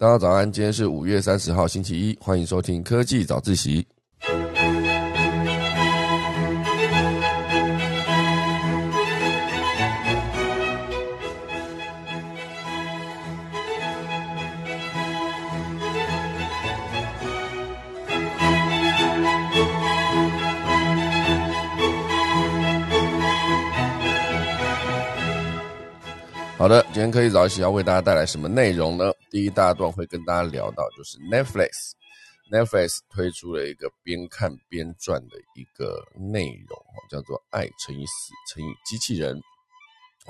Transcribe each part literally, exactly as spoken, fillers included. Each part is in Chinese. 大家早安，今天是五月三十号星期一，欢迎收听科技早自习。好的，今天科技早自习要为大家带来什么内容呢？第一大段会跟大家聊到就是 Netflix Netflix 推出了一个边看边赚的一个内容，叫做爱乘以死乘以机器人。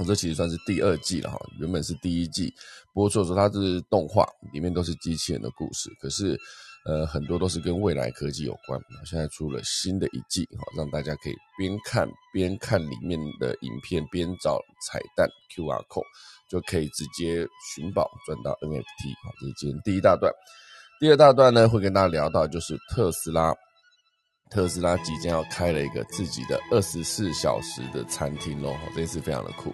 这其实算是第二季了，原本是第一季，播出的时候它是动画，里面都是机器人的故事，可是呃，很多都是跟未来科技有关。现在出了新的一季，让大家可以边看边看里面的影片，边找彩蛋 Q R code，就可以直接寻宝赚到 N F T。 这是今天第一大段。第二大段呢，会跟大家聊到就是特斯拉特斯拉即将要开了一个自己的二十四小时的餐厅咯，这次非常的酷，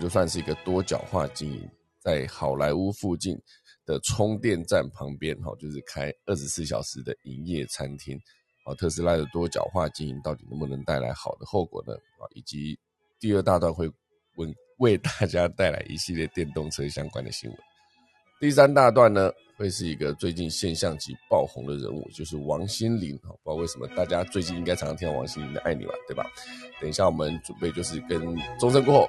就算是一个多角化经营，在好莱坞附近的充电站旁边，就是开二十四小时的营业餐厅。特斯拉的多角化经营到底能不能带来好的后果呢？以及第二大段会问为大家带来一系列电动车相关的新闻。第三大段呢，会是一个最近现象级爆红的人物，就是王心凌。不知道为什么大家最近应该常常听到王心凌的爱你吧，对吧？等一下我们准备就是跟钟声过后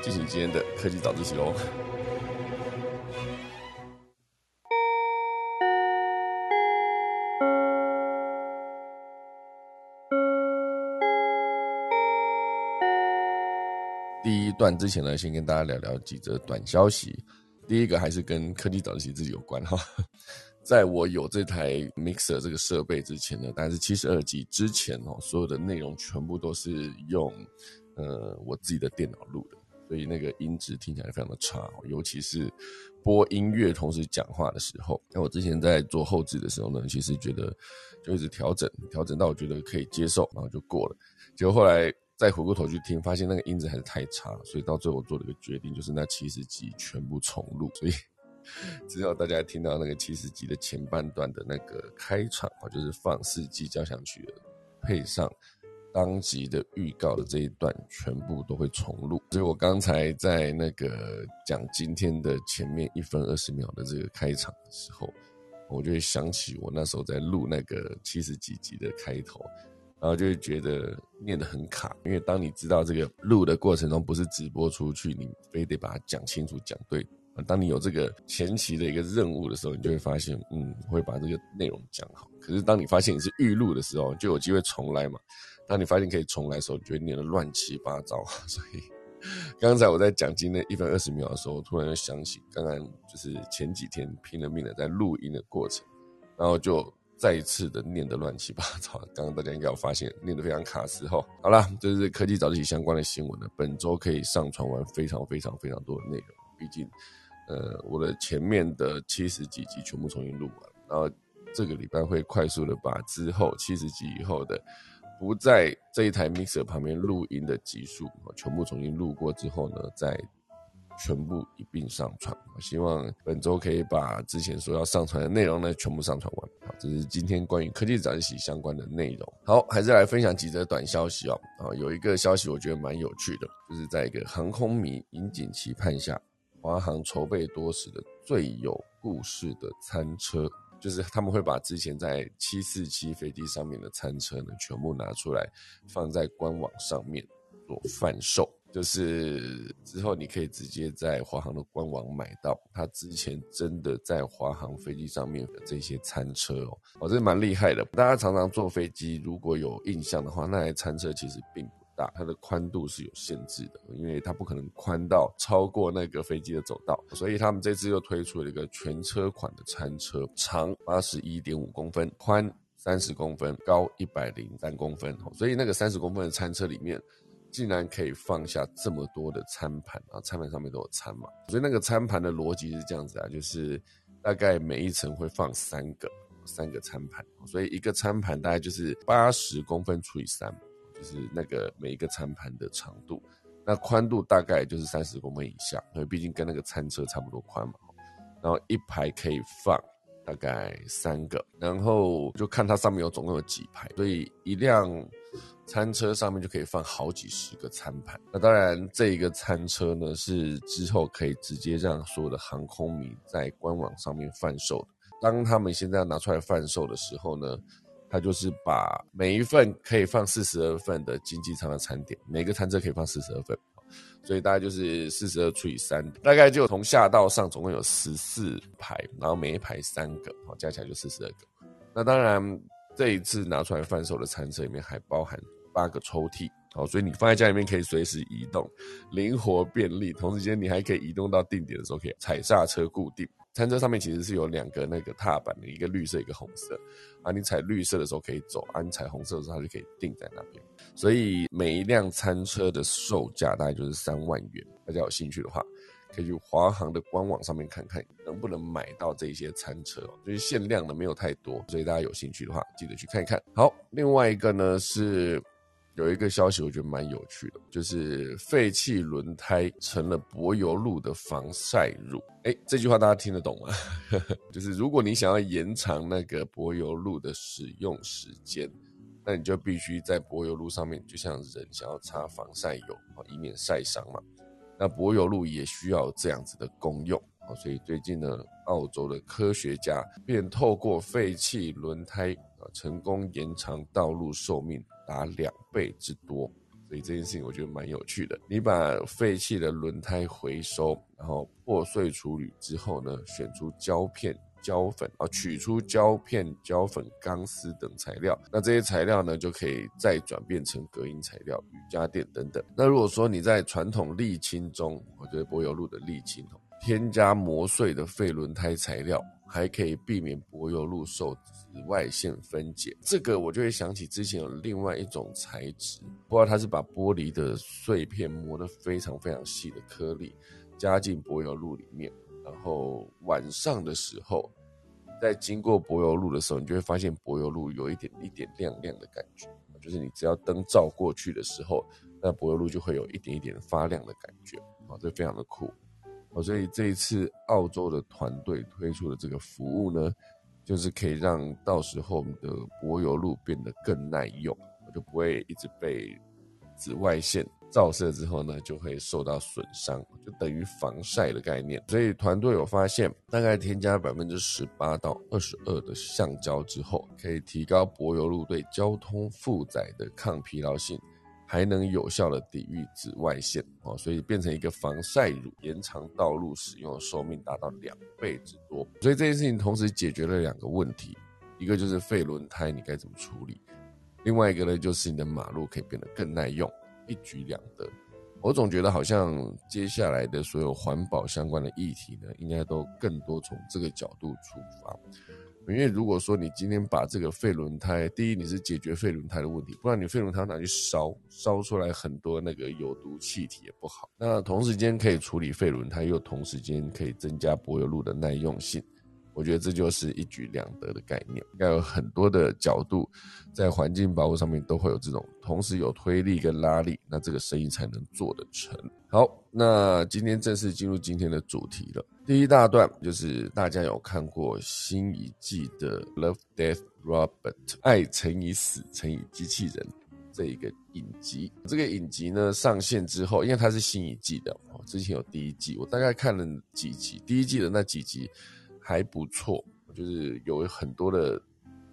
进行今天的科技早自习咯。第一段之前呢，先跟大家聊聊几则短消息。第一个还是跟科技早自习自己有关哈。在我有这台 Mixer 这个设备之前呢，大概是七十二集之前哦，所有的内容全部都是用呃我自己的电脑录的，所以那个音质听起来非常的差，尤其是播音乐同时讲话的时候。那我之前在做后置的时候呢，其实觉得就一直调整，调整到我觉得可以接受，然后就过了。结果后来再回过头去听，发现那个音质还是太差，所以到最后我做了一个决定，就是那七十集全部重录。所以只要大家听到那个七十集的前半段的那个开场，就是放世纪交响曲的配上当集的预告的这一段，全部都会重录。所以我刚才在那个讲今天的前面一分二十秒的这个开场的时候，我就会想起我那时候在录那个七十几集的开头，然后就会觉得念得很卡，因为当你知道这个录的过程中不是直播出去，你非得把它讲清楚讲对。当你有这个前期的一个任务的时候，你就会发现嗯，会把这个内容讲好。可是当你发现你是预录的时候，就有机会重来嘛。当你发现可以重来的时候，你就会念得乱七八糟。所以刚才我在讲今天一分二十秒的时候，突然就想起刚刚就是前几天拼了命的在录音的过程，然后就再一次的念得乱七八糟，刚刚大家应该有发现念得非常卡时候。好啦，这是科技早自习相关的新闻呢，本周可以上传完非常非常非常多的内容，毕竟呃，我的前面的七十几集全部重新录完，然后这个礼拜会快速的把之后七十集以后的不在这一台 Mixer 旁边录音的集数全部重新录过之后呢，再全部一并上传。我希望本周可以把之前说要上传的内容呢全部上传完。好，这是今天关于科技早自习相关的内容。好，还是来分享几则短消息哦。有一个消息我觉得蛮有趣的，就是在一个航空迷引颈期盼下，华航筹备多时的最有故事的餐车，就是他们会把之前在七四七飞机上面的餐车呢全部拿出来放在官网上面做贩售，就是之后你可以直接在华航的官网买到他之前真的在华航飞机上面的这些餐车哦，哦，这蛮厉害的。大家常常坐飞机，如果有印象的话，那台餐车其实并不大，它的宽度是有限制的，因为它不可能宽到超过那个飞机的走道，所以他们这次又推出了一个全车款的餐车，长 八十一点五公分，宽三十公分，高一百零三公分，所以那个三十公分的餐车里面竟然可以放下这么多的餐盘啊！餐盘上面都有餐嘛，所以那个餐盘的逻辑是这样子啊，就是大概每一层会放三个三个餐盘，所以一个餐盘大概就是八十公分除以三，就是那个每一个餐盘的长度，那宽度大概就是三十公分以下，因为毕竟跟那个餐车差不多宽嘛。然后一排可以放大概三个，然后就看它上面有总共有几排，所以一辆餐车上面就可以放好几十个餐盘。那当然这一个餐车呢是之后可以直接让所有的航空迷在官网上面贩售的，当他们现在要拿出来贩售的时候呢，它就是把每一份可以放四十二份的经济舱的餐点，每个餐车可以放四十二份，所以大概就是四十二除以三，大概就从下到上总共有十四排，然后每一排三个，加起来就四十二个。那当然这一次拿出来贩售的餐车里面还包含八个抽屉，所以你放在家里面可以随时移动，灵活便利，同时间你还可以移动到定点的时候可以踩刹车固定。餐车上面其实是有两个那个踏板的，一个绿色一个红色啊，你踩绿色的时候可以走啊，你踩红色的时候它就可以定在那边。所以每一辆餐车的售价大概就是三万元，大家有兴趣的话可以去华航的官网上面看看能不能买到这些餐车，就是限量的没有太多，所以大家有兴趣的话记得去看一看。好，另外一个呢是有一个消息我觉得蛮有趣的，就是废弃轮胎成了柏油路的防晒乳。诶，这句话大家听得懂吗？就是如果你想要延长那个柏油路的使用时间，那你就必须在柏油路上面，就像人想要擦防晒油以免晒伤嘛，那柏油路也需要这样子的功用。所以最近呢，澳洲的科学家便透过废弃轮胎成功延长道路寿命达两倍之多，所以这件事情我觉得蛮有趣的。你把废弃的轮胎回收，然后破碎处理之后呢，选出胶片、胶粉，啊，取出胶片、胶粉、钢丝等材料，那这些材料呢就可以再转变成隔音材料、瑜伽垫等等。那如果说你在传统沥青中，我觉得柏油路的沥青添加磨碎的废轮胎材料，还可以避免柏油路受紫外线分解。这个我就会想起之前有另外一种材质，不知道它是把玻璃的碎片磨得非常非常细的颗粒加进柏油路里面，然后晚上的时候在经过柏油路的时候，你就会发现柏油路有一点一点亮亮的感觉，就是你只要灯照过去的时候，那柏油路就会有一点一点发亮的感觉，这非常的酷。所以这一次澳洲的团队推出的这个服务呢，就是可以让到时候的柏油路变得更耐用，就不会一直被紫外线照射之后呢就会受到损伤，就等于防晒的概念。所以团队有发现，大概添加 百分之十八到百分之二十二 的橡胶之后，可以提高柏油路对交通负载的抗疲劳性，还能有效的抵御紫外线，所以变成一个防晒乳，延长道路使用的寿命达到两倍之多。所以这件事情同时解决了两个问题，一个就是废轮胎你该怎么处理，另外一个呢就是你的马路可以变得更耐用，一举两得。我总觉得好像接下来的所有环保相关的议题呢，应该都更多从这个角度出发。因为如果说你今天把这个废轮胎，第一你是解决废轮胎的问题，不然你废轮胎拿去烧，烧出来很多那个有毒气体也不好。那同时间可以处理废轮胎，又同时间可以增加柏油路的耐用性，我觉得这就是一举两得的概念。应该有很多的角度在环境保护上面都会有这种同时有推力跟拉力，那这个生意才能做得成。好，那今天正式进入今天的主题了。第一大段就是大家有看过新一季的 Love Death Robot 爱乘以死乘以机器人这一个影集，这个影集呢上线之后，因为它是新一季的，之前有第一季，我大概看了几集，第一季的那几集还不错，就是有很多的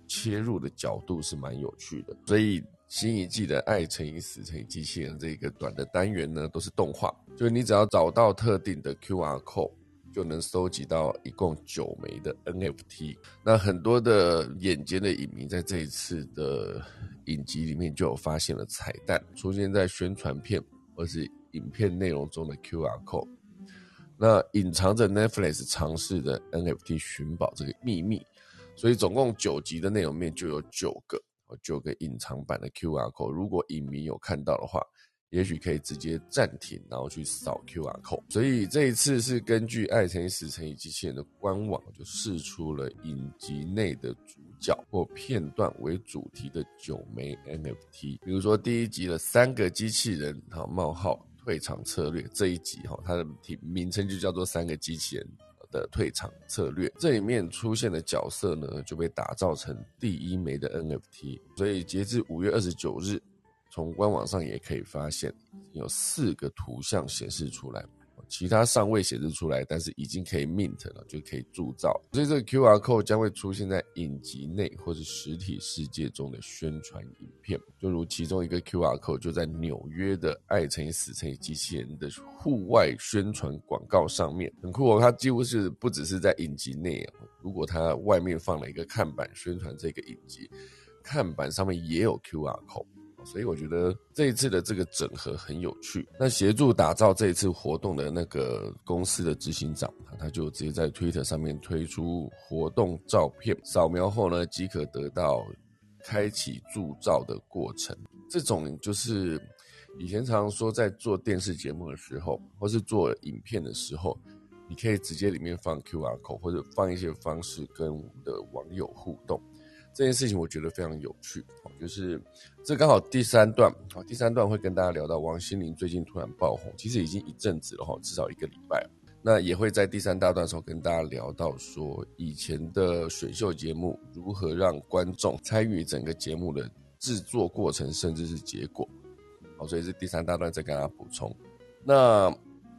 切入的角度是蛮有趣的。所以新一季的爱乘以死乘以机器人这个短的单元呢都是动画，就是你只要找到特定的 Q R code就能收集到一共九枚的 N F T。 那很多的眼尖的影迷在这一次的影集里面就有发现了彩蛋，出现在宣传片或是影片内容中的 Q R code， 那隐藏着 Netflix 尝试的 N F T 寻宝这个秘密。所以总共九集的内容面就有九个九个隐藏版的 Q R code， 如果影迷有看到的话，也许可以直接暂停，然后去扫 Q R code。 所以这一次是根据爱乘以死乘以机器人的官网，就释出了影集内的主角或片段为主题的九枚 N F T。 比如说第一集的三个机器人冒号退场策略，这一集它的名称就叫做三个机器人的退场策略。这里面出现的角色呢，就被打造成第一枚的 N F T。所以截至五月二十九日，从官网上也可以发现有四个图像显示出来，其他尚未显示出来，但是已经可以 mint 了，就可以铸造。所以这个 Q R code 将会出现在影集内或是实体世界中的宣传影片，就如其中一个 Q R code 就在纽约的爱乘以死乘以机器人的户外宣传广告上面，很酷哦。它几乎是不只是在影集内、啊、如果它外面放了一个看板宣传这个影集，看板上面也有 Q R code，所以我觉得这一次的这个整合很有趣。那协助打造这一次活动的那个公司的执行长，他就直接在 Twitter 上面推出活动照片，扫描后呢即可得到开启铸造的过程。这种就是以前常说在做电视节目的时候或是做影片的时候，你可以直接里面放 Q R code 或者放一些方式跟我们的网友互动，这件事情我觉得非常有趣。就是这刚好第三段第三段会跟大家聊到王心凌最近突然爆红，其实已经一阵子了，至少一个礼拜。那也会在第三大段的时候跟大家聊到说，以前的选秀节目如何让观众参与整个节目的制作过程甚至是结果，所以是第三大段再跟大家补充。那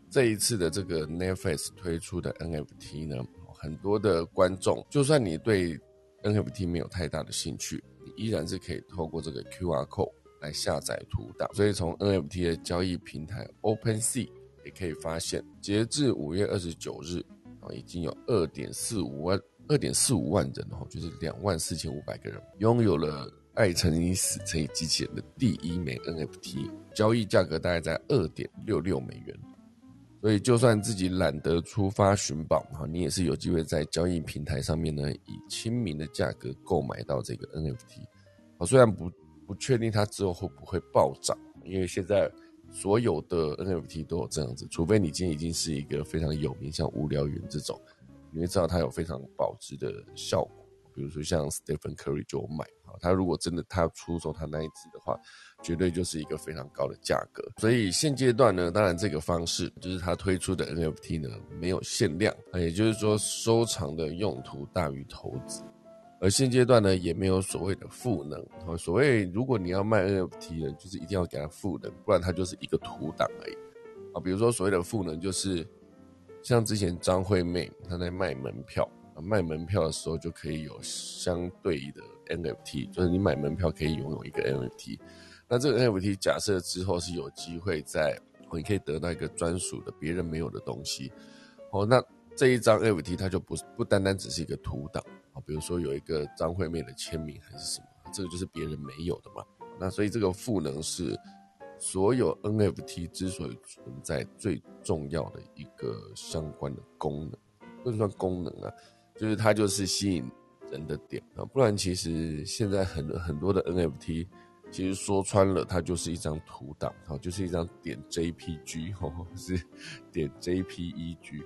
这一次的这个 Netflix 推出的 N F T 呢，很多的观众就算你对N F T 没有太大的兴趣，你依然是可以透过这个 Q R code 来下载图档。所以从 N F T 的交易平台 OpenSea 也可以发现，截至五月二十九日已经有 2.45万 2.45 万人，就是两万四千五百个人拥有了爱乘以死乘以机器人的第一枚 N F T， 交易价格大概在 二点六六美元。所以就算自己懒得出发寻宝，你也是有机会在交易平台上面呢，以亲民的价格购买到这个 N F T。 虽然不不确定它之后会不会暴涨，因为现在所有的 N F T 都有这样子，除非你今天已经是一个非常有名像无聊猿这种，你会知道它有非常保值的效果。比如说像 Stephen Curry 就买，他如果真的他出售他那一只的话，绝对就是一个非常高的价格。所以现阶段呢，当然这个方式就是他推出的 N F T 呢没有限量，也就是说收藏的用途大于投资。而现阶段呢也没有所谓的赋能，所谓如果你要卖 N F T 呢，就是一定要给他赋能，不然它就是一个图档而已。比如说所谓的赋能就是像之前张惠妹她在卖门票，卖门票的时候就可以有相对的 N F T， 就是你买门票可以拥有一个 N F T。 那这个 N F T 假设之后是有机会在你可以得到一个专属的别人没有的东西、哦、那这一张 N F T 它就 不, 不单单只是一个图档、哦、比如说有一个张惠妹的签名还是什么，这个就是别人没有的嘛。那所以这个赋能是所有 N F T 之所以存在最重要的一个相关的功能，不算功能啊，就是它就是吸引人的点，不然其实现在很很多的 N F T 其实说穿了它就是一张图档，就是一张点 J P G 是点 J P E G。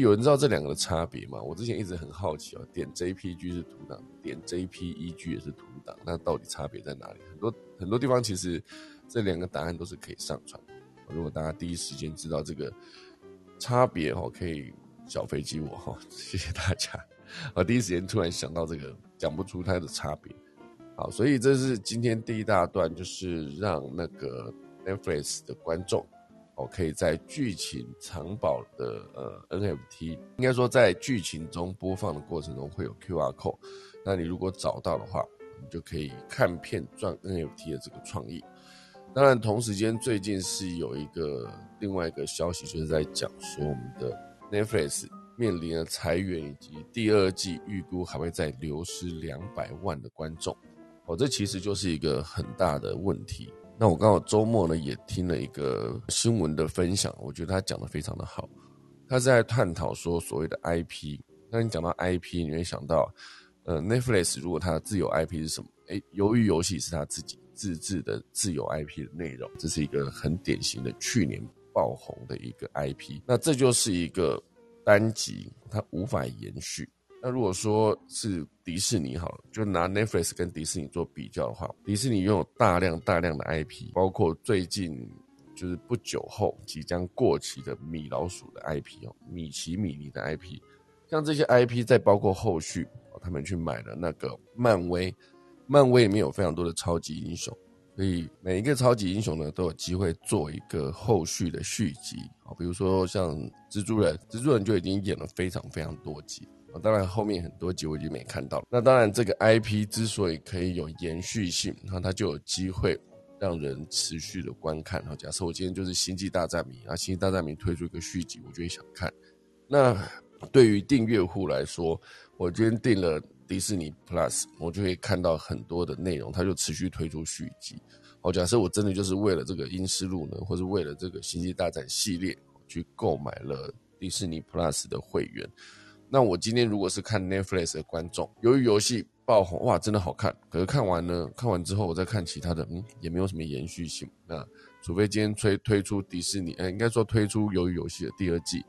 有人知道这两个的差别吗？我之前一直很好奇、哦、点 J P G 是图档，点 J P E G 也是图档，那到底差别在哪里？很多很多地方其实这两个答案都是可以上传，如果大家第一时间知道这个差别、哦、可以小飞机我、哦、谢谢大家。我第一时间突然想到这个，讲不出它的差别。好，所以这是今天第一大段，就是让那个 Netflix 的观众、哦、可以在剧情藏宝的、呃、N F T， 应该说在剧情中播放的过程中会有 Q R code， 那你如果找到的话，你就可以看片赚 N F T 的这个创意。当然同时间最近是有一个另外一个消息，就是在讲说我们的Netflix 面临了裁员，以及第二季预估还会再流失两百万的观众、哦、这其实就是一个很大的问题。那我刚好周末呢也听了一个新闻的分享，我觉得他讲得非常的好。他是在探讨说所谓的 I P， 那你讲到 I P 你会想到、呃、Netflix 如果他的自有 I P 是什么，由于游戏是他自己自制的自有 I P 的内容，这是一个很典型的去年爆红的一个 I P， 那这就是一个单集它无法延续。那如果说是迪士尼好了，就拿 Netflix 跟迪士尼做比较的话，迪士尼拥有大量大量的 I P， 包括最近就是不久后即将过期的米老鼠的 I P， 米奇米妮的 I P，像这些 I P 再包括后续、哦、他们去买了那个漫威，漫威里面有非常多的超级英雄，所以每一个超级英雄呢都有机会做一个后续的续集、哦、比如说像蜘蛛人，蜘蛛人就已经演了非常非常多集、哦、当然后面很多集我已经没看到了。那当然这个 I P 之所以可以有延续性，那它就有机会让人持续的观看。假设我今天就是星际大战迷，那星际大战迷推出一个续集我就会想看。那对于订阅户来说，我今天订了迪士尼 Plus， 我就可以看到很多的内容，它就持续推出续集。假设我真的就是为了这个《阴尸路》呢，或是为了这个星际大战系列去购买了迪士尼 Plus 的会员，那我今天如果是看 Netflix 的观众，由于游戏爆红，哇，真的好看，可是看完呢，看完之后我再看其他的，嗯，也没有什么延续性。那除非今天推推出迪士尼，呃，应该说推出鱿鱼游戏的第二季，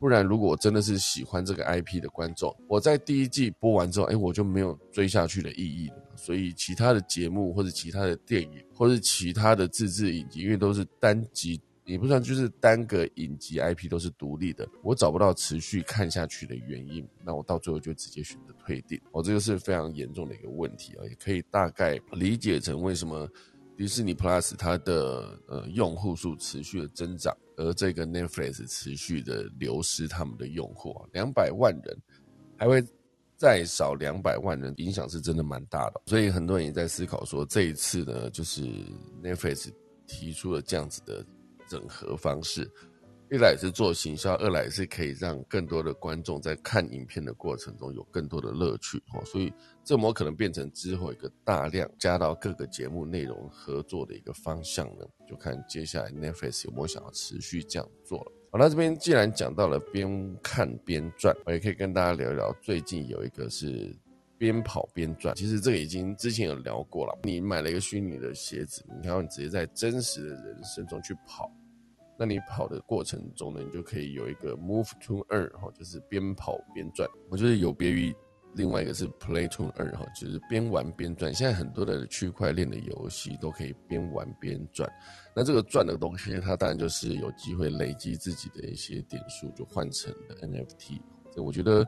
不然如果我真的是喜欢这个 I P 的观众，我在第一季播完之后，哎，我就没有追下去的意义了。所以其他的节目或者其他的电影或者其他的自制影集，因为都是单集，也不算就是单个影集 I P 都是独立的，我找不到持续看下去的原因，那我到最后就直接选择退订。哦，这个是非常严重的一个问题啊，也可以大概理解成为什么迪士尼 Plus 它的呃用户数持续的增长，而这个 Netflix 持续的流失他们的用户啊，两百万人还会再少两百万人，影响是真的蛮大的。所以很多人也在思考说，这一次呢，就是 Netflix 提出了这样子的整合方式，一来是做行销，二来是可以让更多的观众在看影片的过程中有更多的乐趣、哦、所以这么可能变成之后一个大量加到各个节目内容合作的一个方向呢，就看接下来 Netflix 有没有想要持续这样做了。好，那这边既然讲到了边看边赚，我也可以跟大家聊一聊最近有一个是边跑边赚。其实这个已经之前有聊过了，你买了一个虚拟的鞋子，你看你直接在真实的人生中去跑，那你跑的过程中呢，你就可以有一个 move to earn， 就是边跑边赚。我觉得有别于另外一个是 play to earn， 就是边玩边赚。现在很多的区块链的游戏都可以边玩边赚，那这个赚的东西它当然就是有机会累积自己的一些点数，就换成了 N F T。 我觉得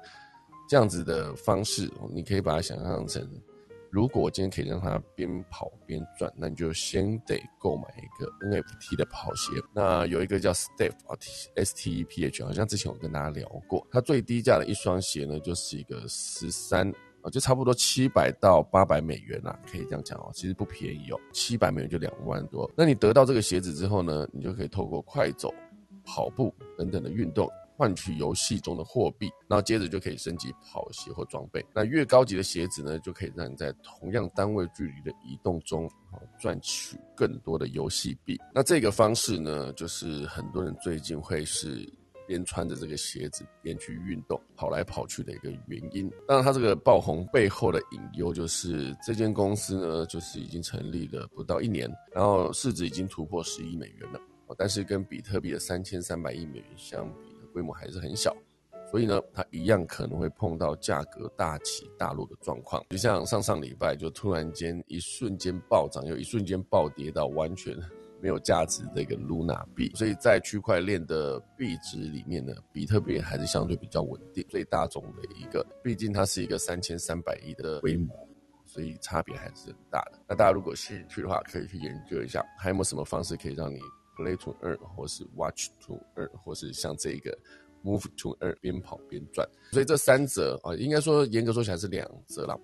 这样子的方式，你可以把它想象成，如果我今天可以让它边跑边赚，那你就先得购买一个 N F T 的跑鞋。那有一个叫 Steph S T E P H， 好像之前我跟大家聊过，它最低价的一双鞋呢，就是一个十三，就差不多七百到八百美元啦、啊，可以这样讲哦，其实不便宜哦，七百美元就两万多。那你得到这个鞋子之后呢，你就可以透过快走、跑步等等的运动换取游戏中的货币，然后接着就可以升级跑鞋或装备。那越高级的鞋子呢，就可以让你在同样单位距离的移动中赚取更多的游戏币。那这个方式呢，就是很多人最近会是边穿着这个鞋子边去运动跑来跑去的一个原因。当然它这个爆红背后的隐忧就是这间公司呢，就是已经成立了不到一年，然后市值已经突破十亿美元了，但是跟比特币的三千三百亿美元相比，规模还是很小，所以呢，它一样可能会碰到价格大起大落的状况。就像上上礼拜就突然间一瞬间暴涨，又一瞬间暴跌到完全没有价值的一个 Luna 币。所以在区块链的币值里面呢，比特币还是相对比较稳定，最大众的一个，毕竟它是一个三千三百亿的规模，所以差别还是很大的。那大家如果兴趣的话，可以去研究一下，还有没有什么方式可以让你Play to earn， 或是 Watch to earn， 或是像这个 Move to earn， 边跑边赚。所以这三则、啊、应该说严格说起来是两则啦、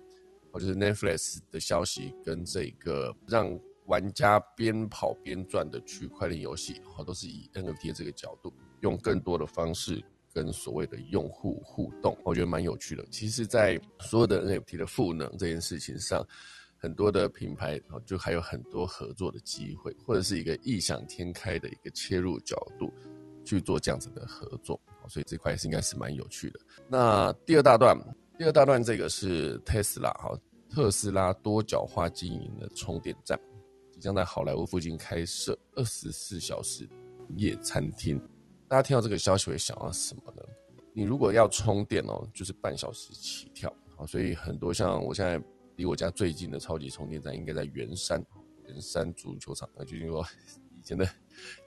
啊、就是 Netflix 的消息跟这个让玩家边跑边赚的区块链游戏、啊、都是以 N F T 这个角度用更多的方式跟所谓的用户互动，我觉得蛮有趣的。其实在所有的 N F T 的赋能这件事情上，很多的品牌就还有很多合作的机会，或者是一个异想天开的一个切入角度去做这样子的合作，所以这块应该是蛮有趣的。那第二大段，第二大段这个是 Tesla， 特斯拉多角化经营的充电站即将在好莱坞附近开设二十四小时营业餐厅。大家听到这个消息会想到什么呢？你如果要充电哦，就是半小时起跳，所以很多像我现在离我家最近的超级充电站应该在圆山，圆山足球场，就是说以前的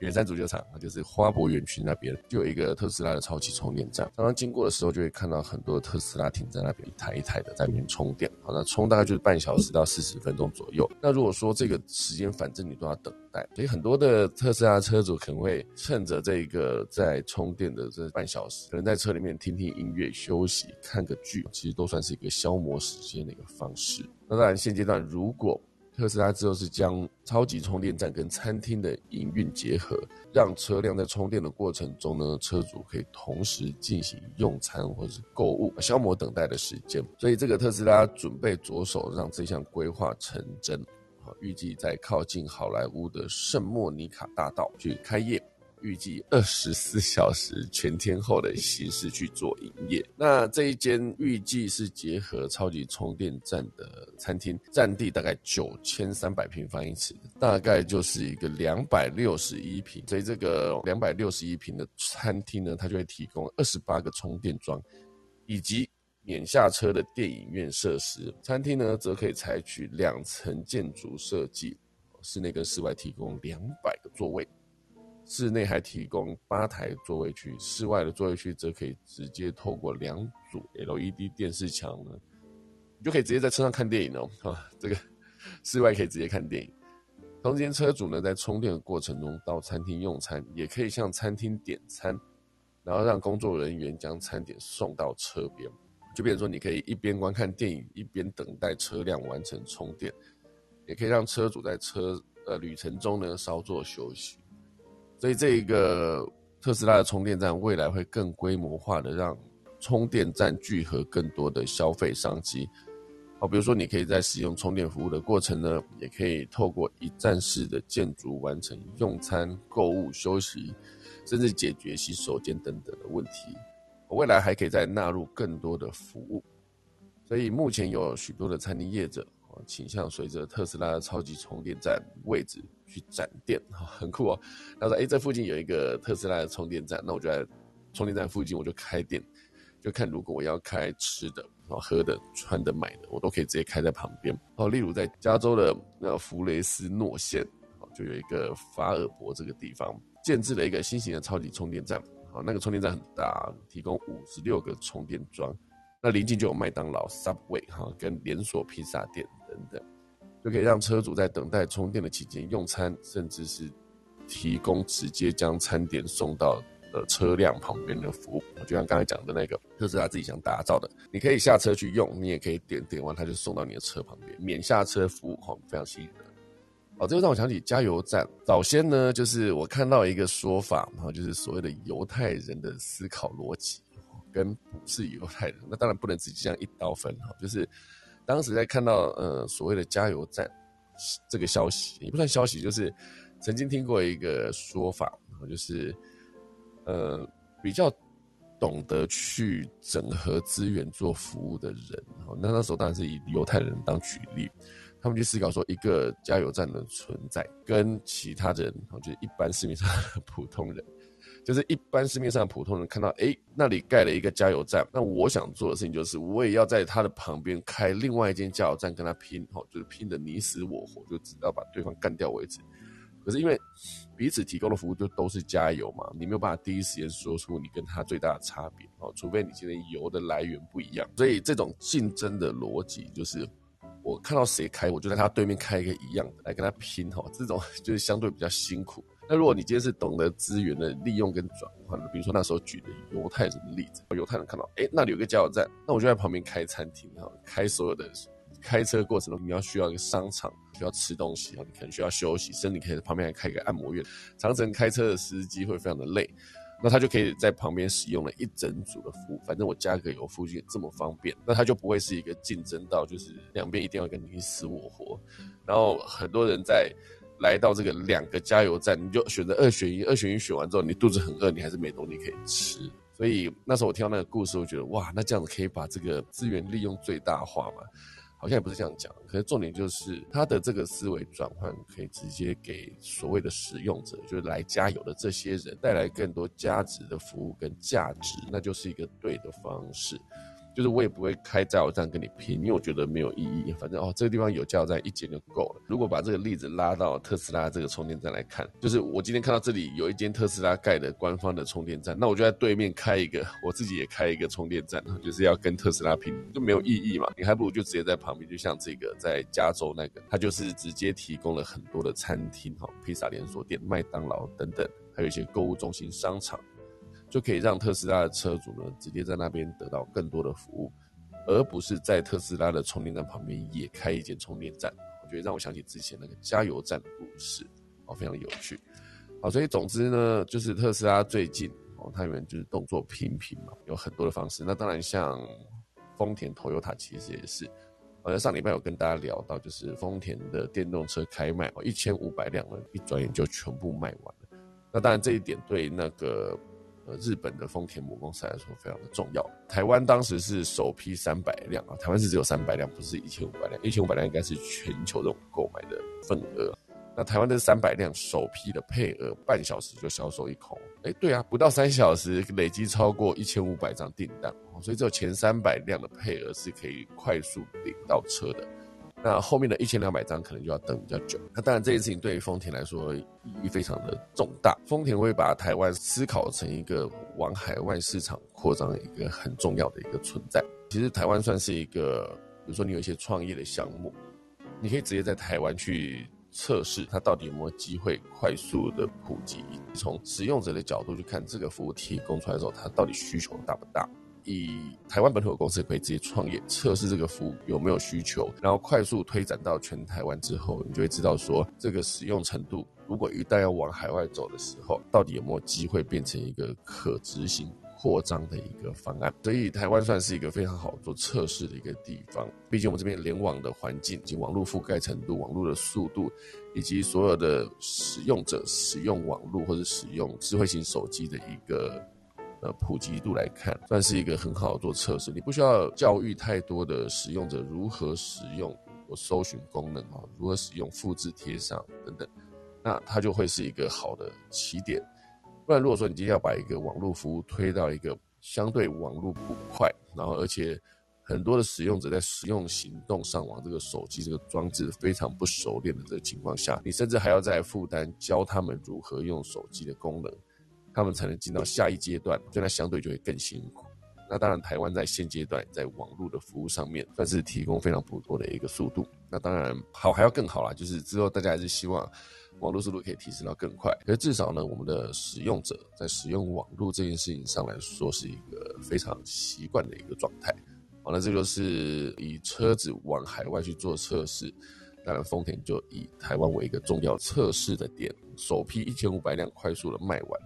圆山足球场，就是花博园区那边就有一个特斯拉的超级充电站，常常经过的时候就会看到很多特斯拉停在那边，一台一台的在那边充电。好，那充大概就是半小时到四十分钟左右。那如果说这个时间反正你都要等待，所以很多的特斯拉车主可能会趁着这个在充电的这半小时，可能在车里面听听音乐、休息、看个剧，其实都算是一个消磨时间的一个方式。那当然现阶段如果特斯拉之后是将超级充电站跟餐厅的营运结合，让车辆在充电的过程中呢，车主可以同时进行用餐或是购物，消磨等待的时间。所以这个特斯拉准备着手让这项规划成真，预计在靠近好莱坞的圣莫尼卡大道去开业，预计二十四小时全天候的形式去做营业。那这一间预计是结合超级充电站的餐厅，占地大概九千三百平方英尺，大概就是一个两百六十一平。所以这个两百六十一平的餐厅呢，它就会提供二十八个充电桩以及免下车的电影院设施。餐厅呢则可以采取两层建筑设计，室内跟室外提供两百个座位，室内还提供八台座位区，室外的座位区则可以直接透过两组 L E D 电视墙呢，你就可以直接在车上看电影哦。啊，这个室外可以直接看电影。同时间车主呢在充电的过程中到餐厅用餐，也可以向餐厅点餐，然后让工作人员将餐点送到车边，就变成说你可以一边观看电影一边等待车辆完成充电，也可以让车主在车呃旅程中呢稍作休息。所以这个特斯拉的充电站未来会更规模化的让充电站聚合更多的消费商机。好，比如说你可以在使用充电服务的过程呢，也可以透过一站式的建筑完成用餐、购物、休息，甚至解决洗手间等等的问题。未来还可以再纳入更多的服务。所以目前有许多的餐厅业者倾向随着特斯拉的超级充电站位置去展店，很酷哦。他说：“哎，这附近有一个特斯拉的充电站，那我就在充电站附近我就开店，就看如果我要开吃的、喝的、穿的、买的，我都可以直接开在旁边。哦，例如在加州的那弗雷斯诺县，就有一个法尔伯这个地方建置了一个新型的超级充电站。好，那个充电站很大，提供五十六个充电桩。”那临近就有麦当劳、Subway 跟连锁披萨店等等，就可以让车主在等待充电的期间用餐，甚至是提供直接将餐点送到呃车辆旁边的服务。就像刚才讲的那个，就是他自己想打造的，你可以下车去用，你也可以点点完，他就送到你的车旁边，免下车服务，非常吸引人。好，这就让我想起加油站。早先呢，就是我看到一个说法，就是所谓的犹太人的思考逻辑。跟不是犹太人，那当然不能直接这样一刀分哈。就是当时在看到呃所谓的加油站这个消息，也不算消息，就是曾经听过一个说法，就是呃比较懂得去整合资源做服务的人，那那时候当然是以犹太人当举例，他们去思考说一个加油站的存在跟其他人，就是一般市面上的普通人。就是一般市面上普通人看到，哎，那里盖了一个加油站，那我想做的事情就是，我也要在他的旁边开另外一间加油站跟他拼，哦，就是拼得你死我活，就直到把对方干掉为止。可是因为彼此提供的服务就都是加油嘛，你没有办法第一时间说出你跟他最大的差别，哦，除非你今天油的来源不一样。所以这种竞争的逻辑就是，我看到谁开，我就在他对面开一个一样的来跟他拼，哦，这种就是相对比较辛苦。那如果你今天是懂得资源的利用跟转换，比如说那时候举的犹太人的例子，犹太人看到，哎，那里有个加油站，那我就在旁边开餐厅，开所有的开车过程中，你要需要一个商场，需要吃东西，你可能需要休息，甚至你可以旁边还开一个按摩院。长程开车的司机会非常的累，那他就可以在旁边使用了一整组的服务，反正我加个油附近这么方便，那他就不会是一个竞争到就是两边一定要跟你死我活，然后很多人在。来到这个两个加油站，你就选择二选一，二选一选完之后，你肚子很饿，你还是没东西可以吃。所以那时候我听到那个故事，我觉得哇，那这样子可以把这个资源利用最大化嘛？好像也不是这样讲，可是重点就是他的这个思维转换可以直接给所谓的使用者，就是来加油的这些人带来更多价值的服务跟价值，那就是一个对的方式。就是我也不会开加油站跟你拼，因为我觉得没有意义，反正哦这个地方有加油站一间就够了。如果把这个例子拉到特斯拉这个充电站来看，就是我今天看到这里有一间特斯拉盖的官方的充电站，那我就在对面开一个，我自己也开一个充电站，就是要跟特斯拉拼，就没有意义嘛。你还不如就直接在旁边，就像这个在加州那个，它就是直接提供了很多的餐厅、披萨连锁店、麦当劳等等，还有一些购物中心、商场，就可以让特斯拉的车主呢直接在那边得到更多的服务，而不是在特斯拉的充电站旁边也开一间充电站。我觉得让我想起之前那个加油站的故事、哦、非常有趣。好，所以总之呢，就是特斯拉最近、哦、它原本就是动作频频嘛，有很多的方式。那当然像丰田 Toyota 其实也是，好像上礼拜有跟大家聊到，就是丰田的电动车开卖、哦、一千五百辆呢，一转眼就全部卖完了。那当然这一点对那个呃，日本的丰田母公司来说非常的重要。台湾当时是首批三百辆啊，台湾是只有三百辆，不是一千五百辆，一千五百辆应该是全球这种购买的份额。那台湾的三百辆首批的配额半小时就销售一空，诶对啊，不到三小时累积超过一千五百张订单，所以只有前三百辆的配额是可以快速领到车的，那后面的一千两百张可能就要等比较久。那当然这件事情对于丰田来说意义非常的重大，丰田会把台湾思考成一个往海外市场扩张的一个很重要的一个存在。其实台湾算是一个，比如说你有一些创业的项目，你可以直接在台湾去测试它到底有没有机会快速的普及，从使用者的角度去看这个服务提供出来的时候它到底需求大不大。以台湾本土的公司可以直接创业测试这个服务有没有需求，然后快速推展到全台湾之后，你就会知道说这个使用程度如果一旦要往海外走的时候到底有没有机会变成一个可执行扩张的一个方案。所以台湾算是一个非常好做测试的一个地方，毕竟我们这边联网的环境以及网络覆盖程度、网络的速度以及所有的使用者使用网络或者使用智慧型手机的一个呃，普及度来看，算是一个很好的做测试。你不需要教育太多的使用者如何使用我搜寻功能、哦、如何使用复制贴上等等，那它就会是一个好的起点。不然如果说你今天要把一个网络服务推到一个相对网络不快，然后而且很多的使用者在使用行动上网这个手机这个装置非常不熟练的这个情况下，你甚至还要再负担教他们如何用手机的功能，他们才能进到下一阶段，所以它相对就会更辛苦。那当然台湾在现阶段在网络的服务上面算是提供非常不错的一个速度，那当然好还要更好啦，就是之后大家还是希望网络速度可以提升到更快，可是至少呢我们的使用者在使用网络这件事情上来说是一个非常习惯的一个状态。好，那这就是以车子往海外去做测试，当然丰田就以台湾为一个重要测试的点，首批一千五百辆快速的卖完，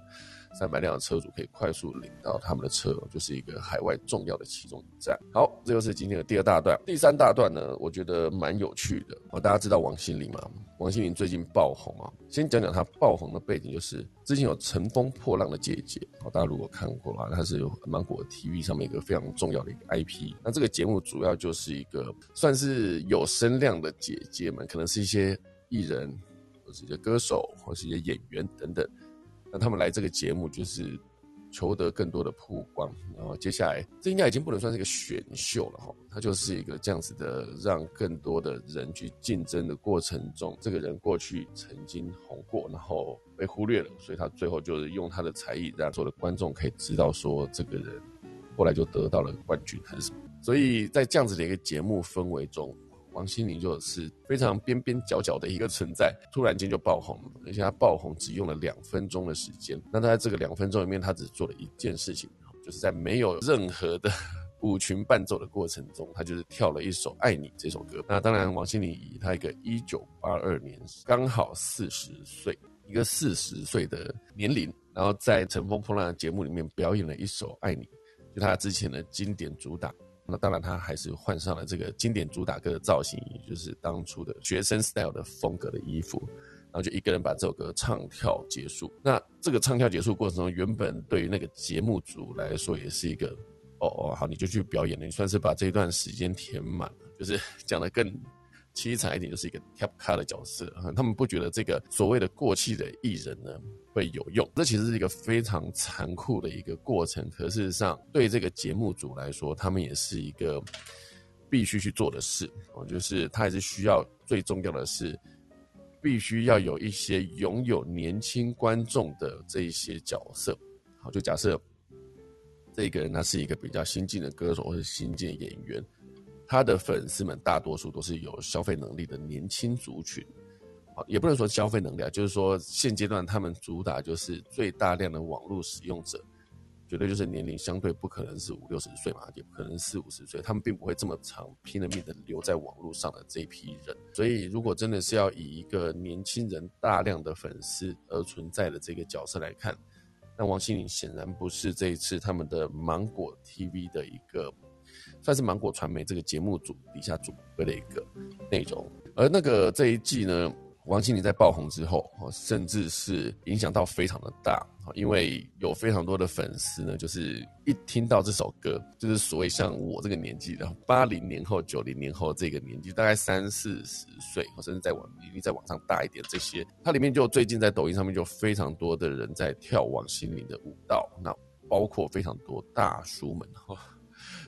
三百辆的车主可以快速领到他们的车，就是一个海外重要的其中一站。好，这就是今天的第二大段。第三大段呢，我觉得蛮有趣的、哦、大家知道王心凌嘛？王心凌最近爆红啊，先讲讲她爆红的背景，就是之前有《乘风破浪的姐姐》哦、大家如果看过啦，它是芒果 T V 上面一个非常重要的一个 I P。 那这个节目主要就是一个算是有声量的姐姐们，可能是一些艺人或是一些歌手或是一些演员等等，那他们来这个节目就是求得更多的曝光，然后接下来这应该已经不能算是一个选秀了，它就是一个这样子的让更多的人去竞争的过程中，这个人过去曾经红过然后被忽略了，所以他最后就是用他的才艺让所有的观众可以知道说这个人后来就得到了冠军还是什么。所以在这样子的一个节目氛围中，王心凌就是非常边边角角的一个存在，突然间就爆红，而且她爆红只用了两分钟的时间。那她在这个两分钟里面，她只做了一件事情，就是在没有任何的舞群伴奏的过程中，她就是跳了一首《爱你》这首歌。那当然，王心凌以她一个一九八二年刚好四十岁，一个四十岁的年龄，然后在《乘风破浪》的节目里面表演了一首《爱你》，就她之前的经典主打。那当然他还是换上了这个经典主打歌的造型，也就是当初的学生 style 的风格的衣服，然后就一个人把这首歌唱跳结束。那这个唱跳结束过程中，原本对于那个节目组来说也是一个哦哦好，你就去表演了，你算是把这一段时间填满，就是讲得更凄惨一点就是一个跳咖的角色、嗯、他们不觉得这个所谓的过气的艺人呢会有用，这其实是一个非常残酷的一个过程，可事实上对这个节目组来说他们也是一个必须去做的事、哦、就是他也是需要，最重要的是必须要有一些拥有年轻观众的这一些角色。好，就假设这个人他是一个比较新进的歌手或是新进的演员，他的粉丝们大多数都是有消费能力的年轻族群，也不能说消费能力啊，就是说现阶段他们主打就是最大量的网络使用者，绝对就是年龄相对不可能是五六十岁嘛，也不可能四五十岁，他们并不会这么长拼了命的留在网络上的这一批人。所以如果真的是要以一个年轻人大量的粉丝而存在的这个角色来看，那王心凌显然不是这一次他们的芒果 T V 的一个，算是芒果传媒这个节目组底下准备的一个内容。而那个这一季呢，王心凌在爆红之后甚至是影响到非常的大，因为有非常多的粉丝呢就是一听到这首歌，就是所谓像我这个年纪的八零年后九零年后这个年纪，大概三四十岁甚至在往再往上大一点，这些它里面就最近在抖音上面就非常多的人在跳王心凌的舞蹈，那包括非常多大叔们，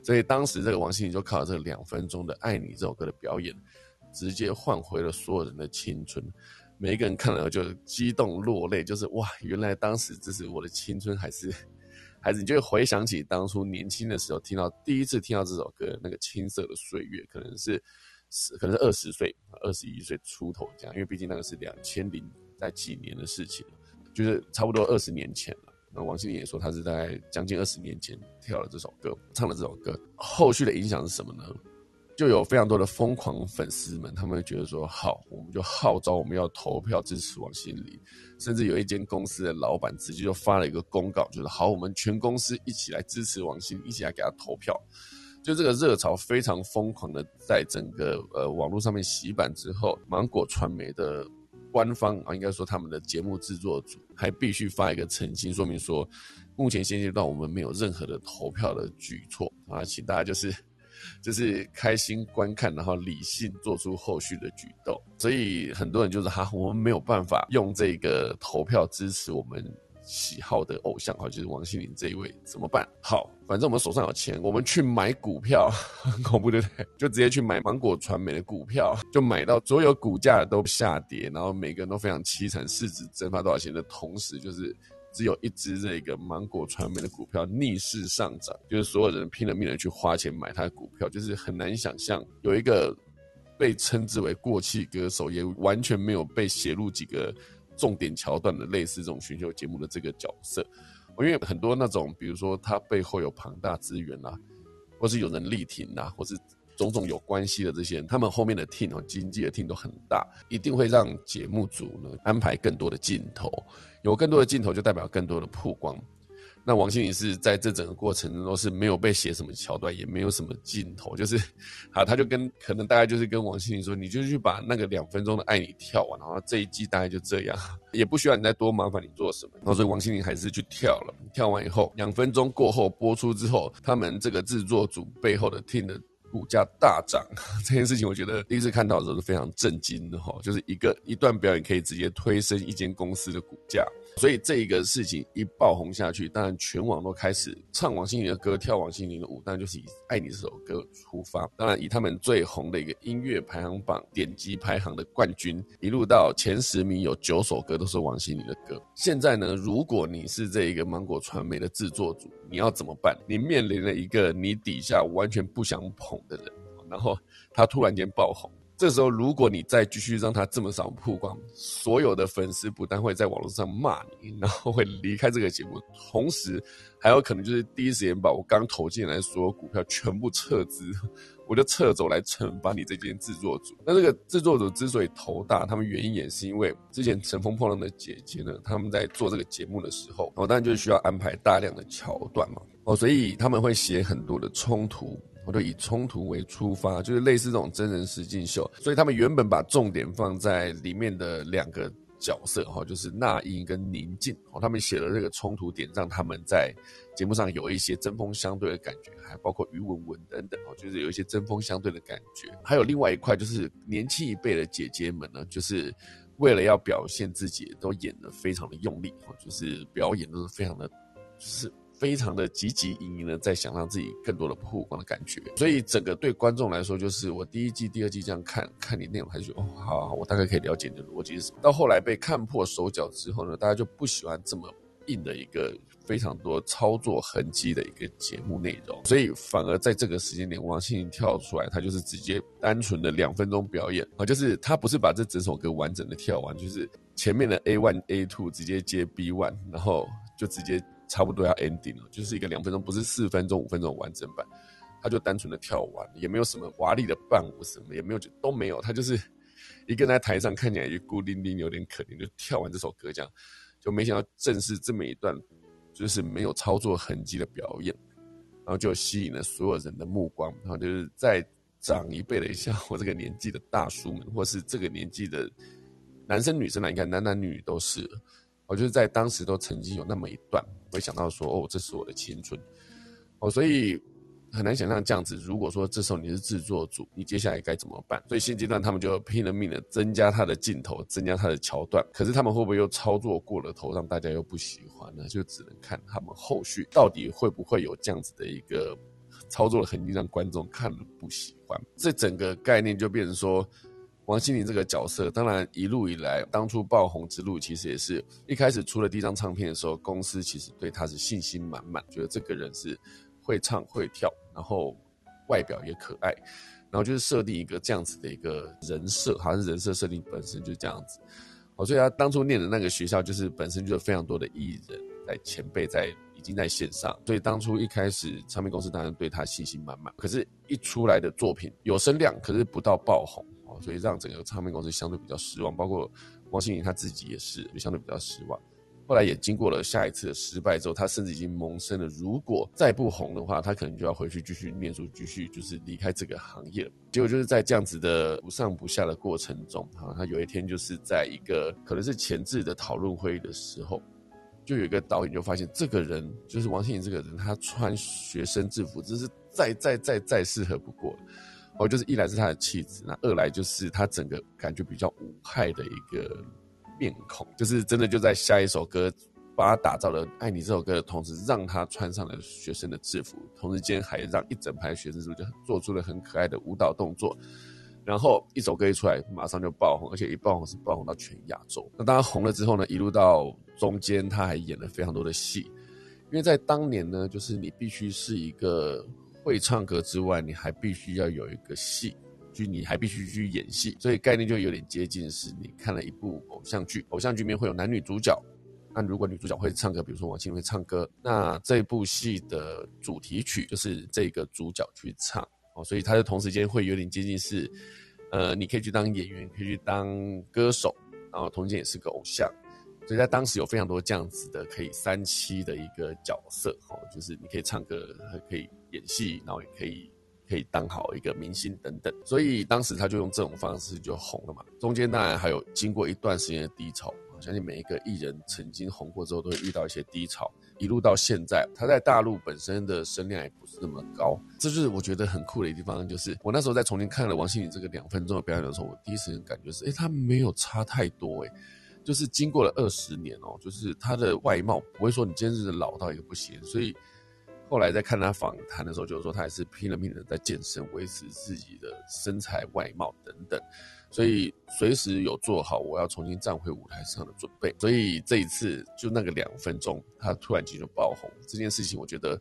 所以当时这个王心凌就靠这两分钟的爱你这首歌的表演直接换回了所有人的青春，每一个人看了就激动落泪，就是哇，原来当时这是我的青春，还是还是你就会回想起当初年轻的时候听到第一次听到这首歌那个青涩的岁月，可能是可能是二十岁二十一岁出头这样，因为毕竟那个是两千零在几年的事情，就是差不多二十年前了。那王心凌也说他是大概将近二十年前跳了这首歌，唱了这首歌，后续的影响是什么呢？就有非常多的疯狂粉丝们，他们觉得说好，我们就号召我们要投票支持王心凌，甚至有一间公司的老板直接就发了一个公告，就是好，我们全公司一起来支持王心凌，一起来给他投票。就这个热潮非常疯狂的在整个呃网络上面洗版之后，芒果传媒的官方啊，应该说他们的节目制作组还必须发一个澄清说明说，目前现阶段我们没有任何的投票的举措啊，请大家就是就是开心观看，然后理性做出后续的举动。所以很多人就是哈，我们没有办法用这个投票支持我们喜好的偶像，就是王心凌这一位，怎么办？好，反正我们手上有钱，我们去买股票，很恐怖对不对？就直接去买芒果传媒的股票，就买到所有股价都下跌，然后每个人都非常凄惨，市值蒸发多少钱的同时，就是只有一只这个芒果传媒的股票逆势上涨，就是所有人拼了命的去花钱买他的股票，就是很难想象有一个被称之为过气歌手，也完全没有被写入几个重点桥段的类似这种选秀节目的这个角色，因为很多那种比如说他背后有庞大资源啦、啊，或是有人力挺啦、啊，或是种种有关系的这些人，他们后面的 team、哦、经济的 team 都很大，一定会让节目组呢安排更多的镜头，有更多的镜头就代表更多的曝光。那王心凌是在这整个过程都是没有被写什么桥段，也没有什么镜头，就是啊，他就跟可能大概就是跟王心凌说，你就去把那个两分钟的爱你跳完，然后这一季大概就这样，也不需要你再多麻烦你做什么。然后所以王心凌还是去跳了，跳完以后两分钟过后播出之后，他们这个制作组背后的 team 的股价大涨，这件事情我觉得第一次看到的时候是非常震惊的、哦、就是一个一段表演可以直接推升一间公司的股价。所以这一个事情一爆红下去，当然全网都开始唱王心凌的歌，跳王心凌的舞，当然就是以爱你这首歌出发，当然以他们最红的一个音乐排行榜点击排行的冠军，一路到前十名有九首歌都是王心凌的歌。现在呢，如果你是这一个芒果传媒的制作组，你要怎么办？你面临了一个你底下完全不想捧的人，然后他突然间爆红，这时候如果你再继续让他这么少曝光，所有的粉丝不但会在网络上骂你，然后会离开这个节目，同时还有可能就是第一时间把我刚投进来的所有股票全部撤资，我就撤走来惩罚你这间制作组。那这个制作组之所以头大，他们原因也是因为之前乘风破浪的姐姐呢，他们在做这个节目的时候、哦、当然就是需要安排大量的桥段嘛，哦，所以他们会写很多的冲突，我就以冲突为出发，就是类似这种真人实境秀，所以他们原本把重点放在里面的两个角色哈，就是那英跟宁静哦，他们写的这个冲突点，让他们在节目上有一些针锋相对的感觉，还包括于文文等等哦，就是有一些针锋相对的感觉。还有另外一块就是年轻一辈的姐姐们呢，就是为了要表现自己，都演得非常的用力哦，就是表演都是非常的，就是非常的汲汲营营的在想让自己更多的曝光的感觉。所以整个对观众来说，就是我第一季第二季这样看看你内容，还是觉得哦，好好，我大概可以了解你的逻辑是什么。到后来被看破手脚之后呢，大家就不喜欢这么硬的一个非常多操作痕迹的一个节目内容，所以反而在这个时间点，王心凌跳出来，她就是直接单纯的两分钟表演啊，就是她不是把这整首歌完整的跳完，就是前面的 A 一 A 二 直接接 B 一， 然后就直接差不多要 ending 了，就是一个两分钟，不是四分钟五分钟完整版，他就单纯的跳完，也没有什么华丽的伴舞什么，也没有都没有，他就是一个人在台上看起来就孤零零有点可怜，就跳完这首歌这样，就没想到正是这么一段就是没有操作痕迹的表演，然后就吸引了所有人的目光，然后就是在长一辈的像我这个年纪的大叔们，或是这个年纪的男生女生来看，男男女女都是了。我就是在当时都曾经有那么一段会想到说，哦，这是我的青春哦，所以很难想象这样子，如果说这时候你是制作组，你接下来该怎么办？所以现阶段他们就拼了命的增加他的镜头，增加他的桥段，可是他们会不会又操作过了头，让大家又不喜欢呢？就只能看他们后续到底会不会有这样子的一个操作的痕迹，让观众看了不喜欢。这整个概念就变成说，王心凌这个角色，当然一路以来，当初爆红之路其实也是一开始出了第一张唱片的时候，公司其实对她是信心满满，觉得这个人是会唱会跳，然后外表也可爱，然后就是设定一个这样子的一个人设，好像是人设设定本身就这样子。哦，所以她当初念的那个学校，就是本身就有非常多的艺人在前辈在已经在线上，所以当初一开始唱片公司当然对她信心满满，可是一出来的作品有声量，可是不到爆红。所以让整个唱片公司相对比较失望，包括王心凌她自己也是就相对比较失望。后来也经过了下一次的失败之后，她甚至已经萌生了，如果再不红的话，她可能就要回去继续念书，继续就是离开这个行业了。结果就是在这样子的不上不下的过程中，她有一天就是在一个可能是前置的讨论会议的时候，就有一个导演就发现这个人就是王心凌这个人，她穿学生制服，这是再再再再适合不过了。哦，就是一来是他的气质，那二来就是他整个感觉比较无害的一个面孔，就是真的就在下一首歌把他打造了《爱你》这首歌的同时，让他穿上了学生的制服，同时间还让一整排学生是不是就做出了很可爱的舞蹈动作，然后一首歌一出来马上就爆红，而且一爆红是爆红到全亚洲。那当他红了之后呢，一路到中间他还演了非常多的戏，因为在当年呢，就是你必须是一个会唱歌之外，你还必须要有一个戏，就你还必须去演戏，所以概念就有点接近是你看了一部偶像剧，偶像剧里面会有男女主角，那如果女主角会唱歌，比如说王心凌会唱歌，那这部戏的主题曲就是这个主角去唱哦，所以它的同时间会有点接近是，呃，你可以去当演员，可以去当歌手，然后同时间也是个偶像。所以在当时有非常多这样子的可以三栖的一个角色哦，就是你可以唱歌，可以演戏，然后也可以可以当好一个明星等等。所以当时他就用这种方式就红了嘛。中间当然还有经过一段时间的低潮，我相信每一个艺人曾经红过之后都会遇到一些低潮，一路到现在，他在大陆本身的声量也不是那么高。这就是我觉得很酷的地方，就是我那时候在重新看了王心凌这个两分钟的表演的时候，我第一时间感觉是，诶，他没有差太多诶。就是经过了二十年哦，就是他的外貌不会说你今天是老到一个不行，所以后来在看他访谈的时候，就是说他还是拼了命的在健身，维持自己的身材、外貌等等，所以随时有做好我要重新站回舞台上的准备。所以这一次就那个两分钟，他突然间就爆红，这件事情我觉得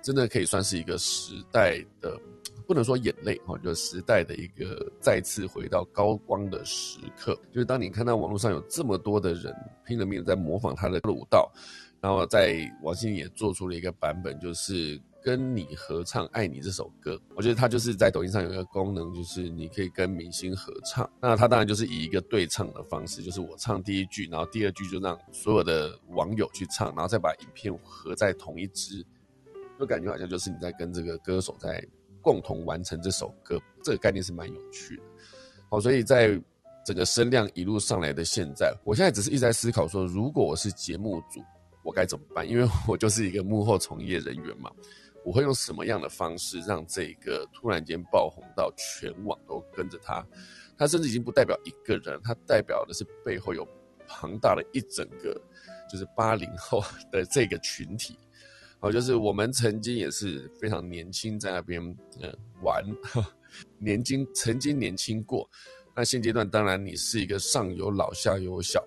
真的可以算是一个时代的，不能说眼泪哦，就是时代的一个再次回到高光的时刻。就是当你看到网络上有这么多的人拼了命在模仿他的舞蹈，然后在王心凌也做出了一个版本，就是跟你合唱《爱你》这首歌。我觉得他就是在抖音上有一个功能，就是你可以跟明星合唱，那他当然就是以一个对唱的方式，就是我唱第一句，然后第二句就让所有的网友去唱，然后再把影片合在同一支，就感觉好像就是你在跟这个歌手在共同完成这首歌，这个概念是蛮有趣的。好，所以在整个声量一路上来的现在，我现在只是一直在思考说，如果我是节目组我该怎么办，因为我就是一个幕后从业人员嘛，我会用什么样的方式让这个突然间爆红到全网都跟着他，他甚至已经不代表一个人，他代表的是背后有庞大的一整个就是八零后的这个群体。好，就是我们曾经也是非常年轻在那边、呃、玩年轻曾经年轻过，那现阶段当然你是一个上有老下有小，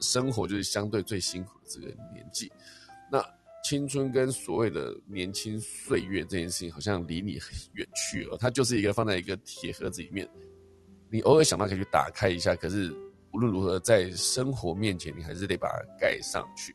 生活就是相对最辛苦的这个年纪，那青春跟所谓的年轻岁月这件事情好像离你很远去了，它就是一个放在一个铁盒子里面，你偶尔想到可以去打开一下，可是无论如何在生活面前你还是得把它盖上去。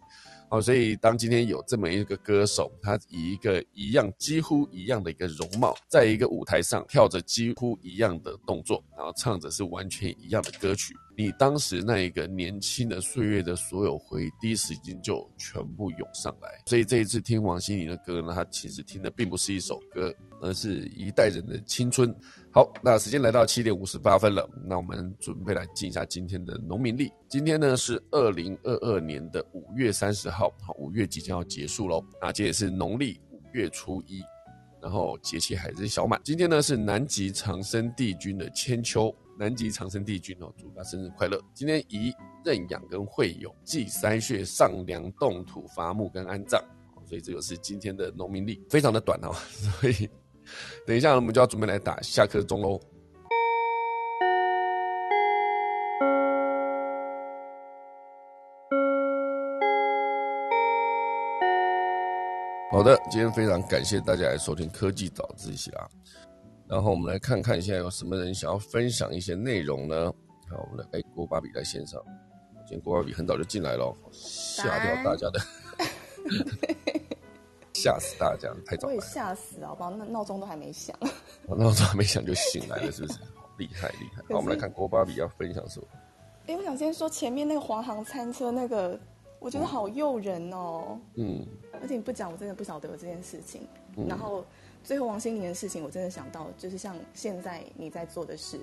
好，所以当今天有这么一个歌手，他以一个一样几乎一样的一个容貌在一个舞台上跳着几乎一样的动作，然后唱着是完全一样的歌曲，你当时那一个年轻的岁月的所有回忆第一时间就全部涌上来。所以这一次听王心凌的歌呢，他其实听的并不是一首歌，而是一代人的青春。好，那时间来到七点五十八分了，那我们准备来进一下今天的农民历。今天呢是二零二二年的五月三十号，五月即将要结束咯，那这也是农历五月初一，然后节气还是小满。今天呢是南极长生帝君的千秋，南极长生帝君哦，祝他生日快乐。今天宜认养跟会友，忌塞穴、上梁、动土、伐木跟安葬，所以这就是今天的农民历，非常的短哦，所以等一下我们就要准备来打下课钟咯。好的，今天非常感谢大家来收听科技早自习啊。然后我们来看看现在有什么人想要分享一些内容呢？好，我们来，哎，郭巴比在线上，今天郭巴比很早就进来了，吓掉大家的，吓死大家，太早来了，我也吓死，好不好？那闹钟都还没响，哦，闹钟还没响就醒来了，是不是？好厉害厉害！好，我们来看郭巴比要分享什么？哎，我想先说前面那个华航餐车那个，我觉得好诱人哦。嗯。而且你不讲，我真的不晓得有这件事情。嗯、然后。最后王心凌的事情，我真的想到就是像现在你在做的事，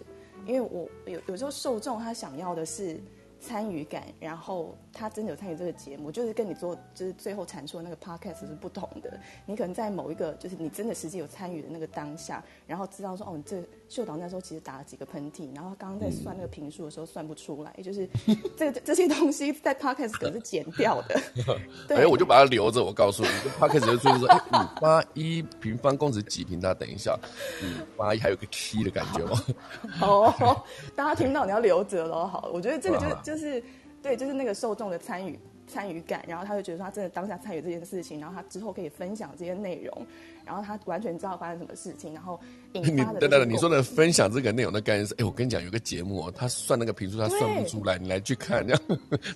因为我有有时候受众他想要的是参与感，然后他真的有参与这个节目，就是跟你做就是最后阐述的那个 podcast 是不同的。你可能在某一个就是你真的实际有参与的那个当下，然后知道说哦，你这秀导那时候其实打了几个喷嚏，然后刚刚在算那个评数的时候算不出来，就是这这些东西在 podcast 可是剪掉的。哎，我就把它留着，我告诉你 ，podcast 就说哎五八一平方公尺几平，大家等一下，五八一还有个 key 的感觉吗？哦，大家听到你要留着喽。好，我觉得这个就是。就是对，就是那个受众的参与参与感，然后他就觉得说他真的当下参与这件事情，然后他之后可以分享这些内容，然后他完全知道发生什么事情，然后引发的。对对对，你说的分享这个内容的概念是，哎，我跟你讲，有个节目哦，他算那个评数他算不出来，你来去看，这样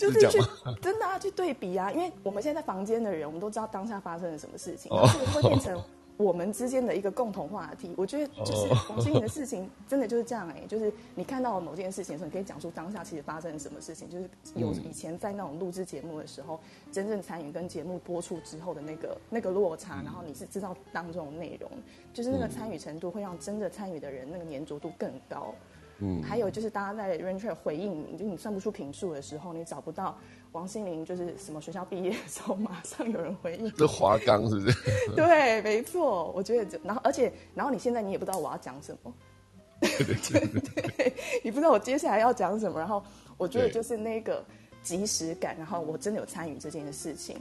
就是去真的啊，去对比啊，因为我们现在在房间的人，我们都知道当下发生了什么事情，这个会变成我们之间的一个共同话题。我觉得就是王心凌的事情真的就是这样，哎、欸，就是你看到某件事情的时候，你可以讲出当下其实发生了什么事情，就是有以前在那种录制节目的时候，真正参与跟节目播出之后的那个那个落差，然后你是知道当中内容，就是那个参与程度会让真的参与的人那个粘着度更高。嗯，还有就是大家在 Rancher 回应你，就你算不出评数的时候，你找不到王心凌就是什么学校毕业的时候，马上有人回应。这华冈是不是？对，没错，我觉得，然后而且，然后你现在你也不知道我要讲什么，对对对 对, 对，你不知道我接下来要讲什么，然后我觉得就是那个即时感，然后我真的有参与这件事情。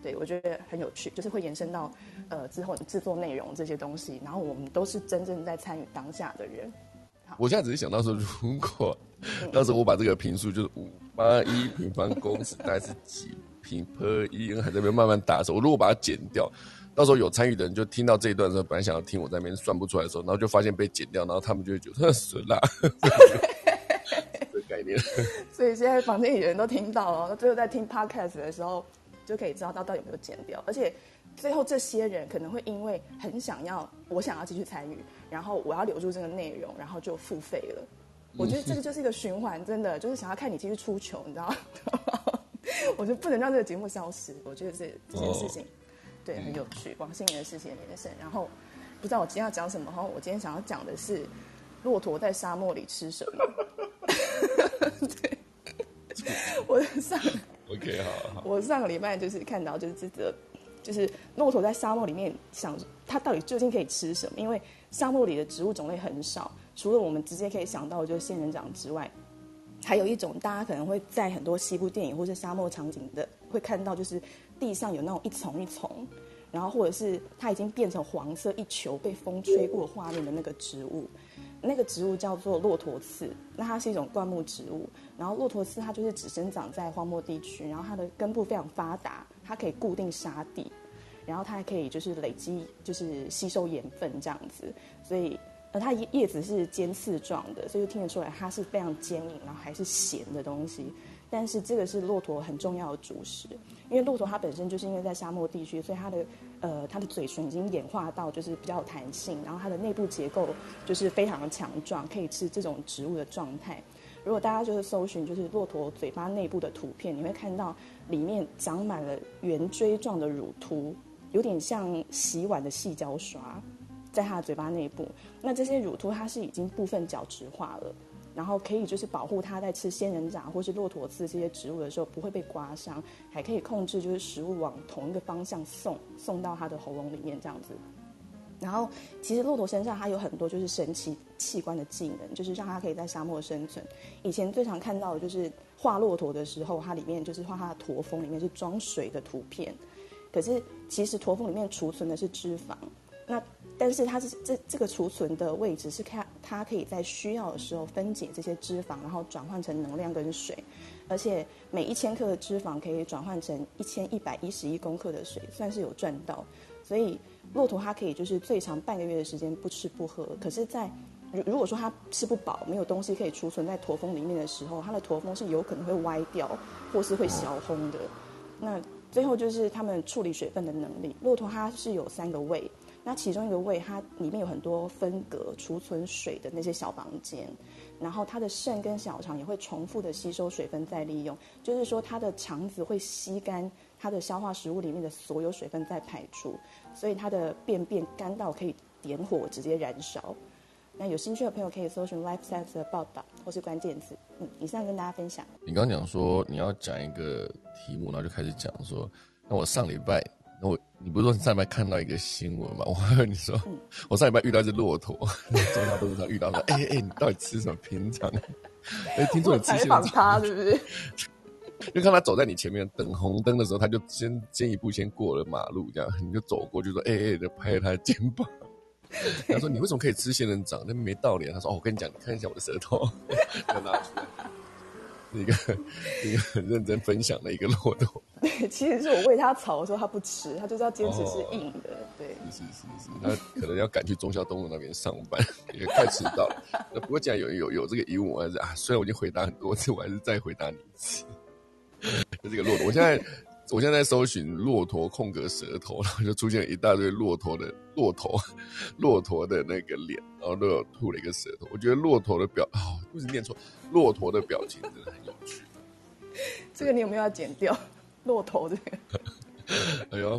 对，我觉得很有趣，就是会延伸到呃之后制作内容这些东西，然后我们都是真正在参与当下的人。我现在只是想到说，如果到时候我把这个评数就是五八一平方公尺，大概是几平 per 一，还在那边慢慢打手。我如果把它剪掉，到时候有参与的人就听到这一段的时候，本来想要听我在那边算不出来的时候，然后就发现被剪掉，然后他们就会觉得损啦。这概念。所以现在房间里的人都听到了，最后在听 podcast 的时候就可以知道到底有没有剪掉，而且。最后这些人可能会因为很想要，我想要继续参与，然后我要留住这个内容，然后就付费了。我觉得这个就是一个循环，真的就是想要看你继续出糗，你知道吗？我就不能让这个节目消失。我觉得这这件事情， oh. 对，很有趣。王心凌的事情也延伸，然后不知道我今天要讲什么。然后我今天想要讲的是，骆驼在沙漠里吃什么？对，我上 OK 好, 好，我上个礼拜就是看到就是这个，就是骆驼在沙漠里面想它到底究竟可以吃什么？因为沙漠里的植物种类很少，除了我们直接可以想到就是仙人掌之外，还有一种大家可能会在很多西部电影或是沙漠场景的会看到，就是地上有那种一丛一丛，然后或者是它已经变成黄色一球被风吹过画面的那个植物，那个植物叫做骆驼刺。那它是一种灌木植物，然后骆驼刺它就是只生长在荒漠地区，然后它的根部非常发达，它可以固定沙地，然后它还可以就是累积就是吸收盐分这样子，所以而它叶子是尖刺状的，所以就听得出来它是非常坚硬然后还是咸的东西。但是这个是骆驼很重要的主食，因为骆驼它本身就是因为在沙漠地区，所以它的呃它的嘴唇已经演化到就是比较有弹性，然后它的内部结构就是非常的强壮，可以吃这种植物的状态。如果大家就是搜寻就是骆驼嘴巴内部的图片，你会看到里面长满了圆锥状的乳突，有点像洗碗的细胶刷，在它的嘴巴内部。那这些乳突它是已经部分角质化了，然后可以就是保护它在吃仙人掌或是骆驼刺这些植物的时候不会被刮伤，还可以控制就是食物往同一个方向送送到它的喉咙里面这样子。然后其实骆驼身上它有很多就是神奇器官的技能，就是让它可以在沙漠生存。以前最常看到的就是画骆驼的时候，它里面就是画它的驼峰里面是装水的图片，可是其实驼峰里面储存的是脂肪，那但是它是这这个储存的位置是看它可以在需要的时候分解这些脂肪，然后转换成能量跟水，而且每一千克的脂肪可以转换成一千一百一十一公克的水，算是有赚到。所以骆驼它可以就是最长半个月的时间不吃不喝，可是在如果说它吃不饱，没有东西可以储存在驼峰里面的时候，它的驼峰是有可能会歪掉或是会小烘的。那最后就是它们处理水分的能力，骆驼它是有三个胃。那其中一个胃它里面有很多分隔储存水的那些小房间，然后它的肾跟小肠也会重复的吸收水分再利用，就是说它的肠子会吸干它的消化食物里面的所有水分再排出，所以它的便便干到可以点火直接燃烧。那有兴趣的朋友可以搜寻 Life Science 的报道或是关键词。嗯，以上跟大家分享。你刚刚讲说你要讲一个题目，然后就开始讲说，那我上礼拜。我你不是说你上礼拜看到一个新闻吗？我还跟你说、嗯、我上礼拜遇到一只骆驼，从他肚子上遇到他，哎哎、欸欸，你到底吃什么平常？哎、欸，听说你吃仙人掌，是不是？就看他走在你前面等红灯的时候，他就先先一步先过了马路，这样你就走过去说，哎、欸、哎、欸，就拍了他的肩膀。他说你为什么可以吃仙人掌？那没道理、啊。他说哦，我跟你讲，你看一下我的舌头，要拿出来。一个一个很认真分享的一个骆驼。对，其实是我喂他草的时候，他不吃，他就是要坚持是硬的。哦、对，是是是是，他可能要赶去中孝东路那边上班，也快迟到了。那不过既然有有有这个疑问，我还是啊，虽然我已经回答很多次，我还是再回答你一次。就这个骆驼，我现在我现在在搜寻骆驼空格舌头，然后就出现了一大堆骆驼的骆驼骆驼的那个脸，然后都有吐了一个舌头。我觉得骆驼的表哦，不是念错，骆驼的表情真的很有趣。这个你有没有要剪掉？骆驼这个，哎呦，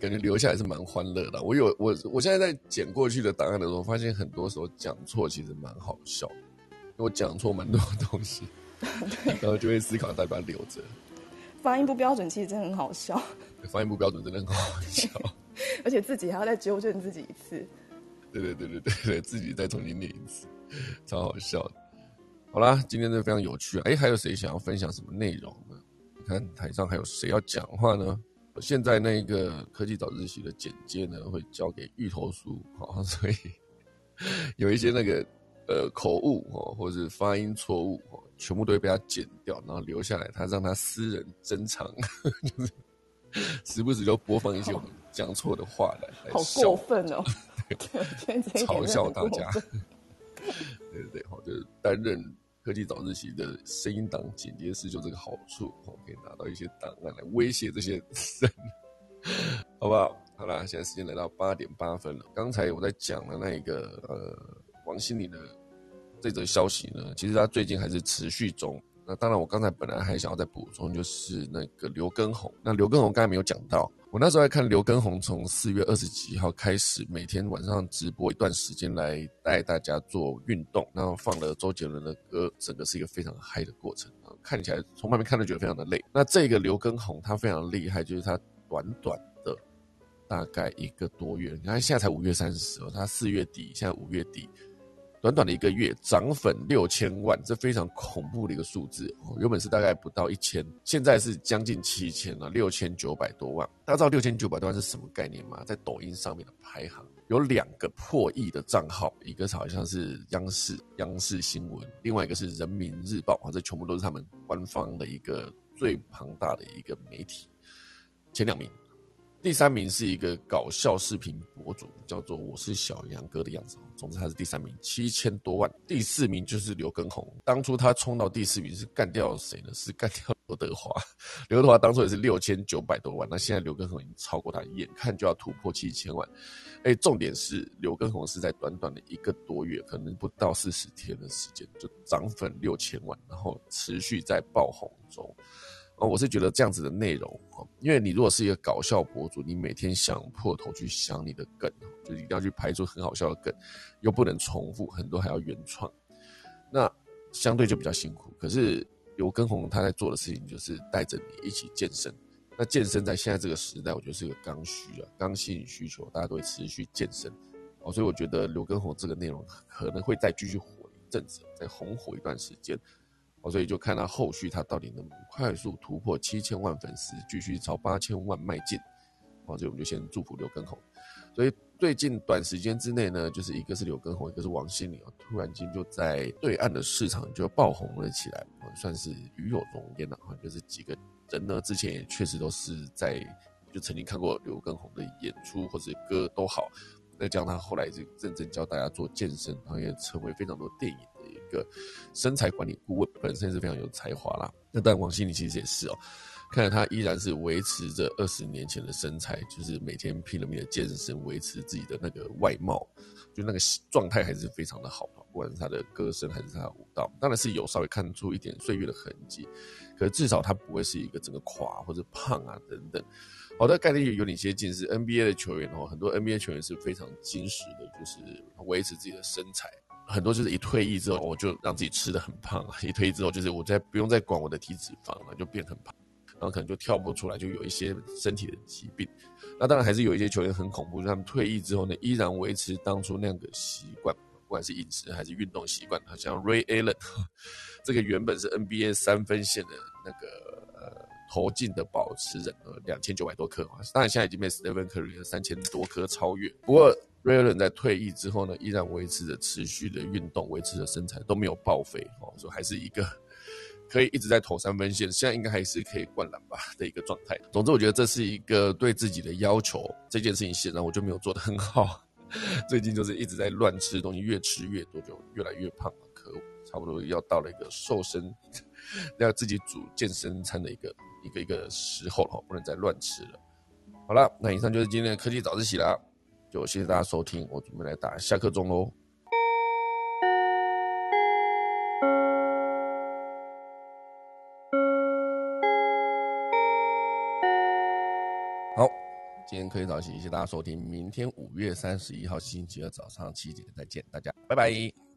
感觉留下来是蛮欢乐的。我有我我现在在剪过去的档案的时候，发现很多时候讲错其实蛮好笑，因为我讲错蛮多东西，然后就会思考再把它留着。发音不标准其实真的很好笑，发音不标准真的很好笑，而且自己还要再纠正自己一次。对对对对对对，自己再重新念一次，超好笑的。好啦，今天真的非常有趣、啊。哎，还有谁想要分享什么内容呢？你看台上还有谁要讲话呢？现在那个科技早自习的简介呢，会交给芋头叔，好、哦，所以有一些那个呃口误哦，或者是发音错误哦。全部都会被他剪掉，然后留下来，他让他私人珍藏，就是时不时就播放一些我们讲错的话来，好过分哦！对，嘲笑大家。对对对，好，就是担任科技早自习的声音档剪接师，就这个好处，我可以拿到一些档案来威胁这些人，好不好？好啦，现在时间来到八点八分了。刚才我在讲的那个呃王心凌的。这则消息呢，其实它最近还是持续中。那当然我刚才本来还想要再补充，就是那个刘畊宏，那刘畊宏刚才没有讲到，我那时候在看刘畊宏从四月二十几号开始每天晚上直播一段时间来带大家做运动，然后放了周杰伦的歌，整个是一个非常嗨的过程，看起来从外面看都觉得非常的累。那这个刘畊宏他非常厉害，就是他短短的大概一个多月，你看现在才五月三十，他四月底，现在五月底，短短的一个月涨粉六千万，这非常恐怖的一个数字、哦、原本是大概不到一千，现在是将近七千了，六千九百多万。大家知道六千九百多万是什么概念吗？在抖音上面的排行有两个破亿的账号，一个好像是央视央视新闻，另外一个是人民日报、啊、这全部都是他们官方的一个最庞大的一个媒体，前两名。第三名是一个搞笑视频博主，叫做我是小杨哥的样子，总之他是第三名，七千多万。第四名就是刘畊宏，当初他冲到第四名是干掉谁呢？是干掉刘德华。刘德华当初也是六千九百多万，那现在刘畊宏已经超过他，眼看就要突破七千万。哎，重点是刘畊宏是在短短的一个多月，可能不到四十天的时间就涨粉六千万，然后持续在爆红中。哦、我是觉得这样子的内容、哦、因为你如果是一个搞笑博主，你每天想破头去想你的梗、哦、就一定要去排出很好笑的梗，又不能重复，很多还要原创，那相对就比较辛苦。可是刘畊宏他在做的事情就是带着你一起健身，那健身在现在这个时代我觉得是个刚需啊，刚性需求，大家都会持续健身、哦、所以我觉得刘畊宏这个内容可能会再继续火一阵子，再红火一段时间，所以就看他后续他到底能快速突破七千万粉丝，继续朝八千万迈进。所以我们就先祝福刘畊宏。所以最近短时间之内呢，就是一个是刘畊宏，一个是王心凌，突然间就在对岸的市场就爆红了起来，算是与有荣焉了。就是几个人呢，之前也确实都是在就曾经看过刘畊宏的演出或者歌都好，那这样他后来就认真教大家做健身，然后也成为非常多电影的一个身材管理顾问，本身是非常有才华啦。那当然王心凌其实也是哦，看来她依然是维持着二十年前的身材，就是每天拼了命的健身，维持自己的那个外貌，就那个状态还是非常的好，不管是她的歌声还是她的舞蹈，当然是有稍微看出一点岁月的痕迹，可是至少她不会是一个整个垮或者胖啊等等。好的概念有点接近是 N B A 的球员哦，很多 N B A 球员是非常精实的，就是维持自己的身材。很多就是一退役之后我就让自己吃得很胖，一退役之后就是我再不用再管我的体脂肪了，就变很胖，然后可能就跳不出来，就有一些身体的疾病。那当然还是有一些球员很恐怖，就他们退役之后呢，依然维持当初那样的习惯，不管是饮食还是运动习惯。像 Ray Allen 这个原本是 N B A 三分线的那个呃投进的保持人，两千九百多颗，当然现在已经被 Stephen Curry 的三千多颗超越。不过Ray Allen 在退役之后呢，依然维持着持续的运动，维持着身材都没有报废、哦、所以还是一个可以一直在投三分线，现在应该还是可以灌篮吧的一个状态。总之我觉得这是一个对自己的要求，这件事情显然我就没有做得很好，最近就是一直在乱吃东西，越吃越多就越来越胖，可恶，差不多要到了一个瘦身要自己煮健身餐的一个一个一个时候了，不能再乱吃了。好啦，那以上就是今天的科技早自习啦，就谢谢大家收听，我准备来打下课钟喽。好，今天科技早自习，谢谢大家收听，明天五月三十一号星期二早上七点再见，大家拜拜。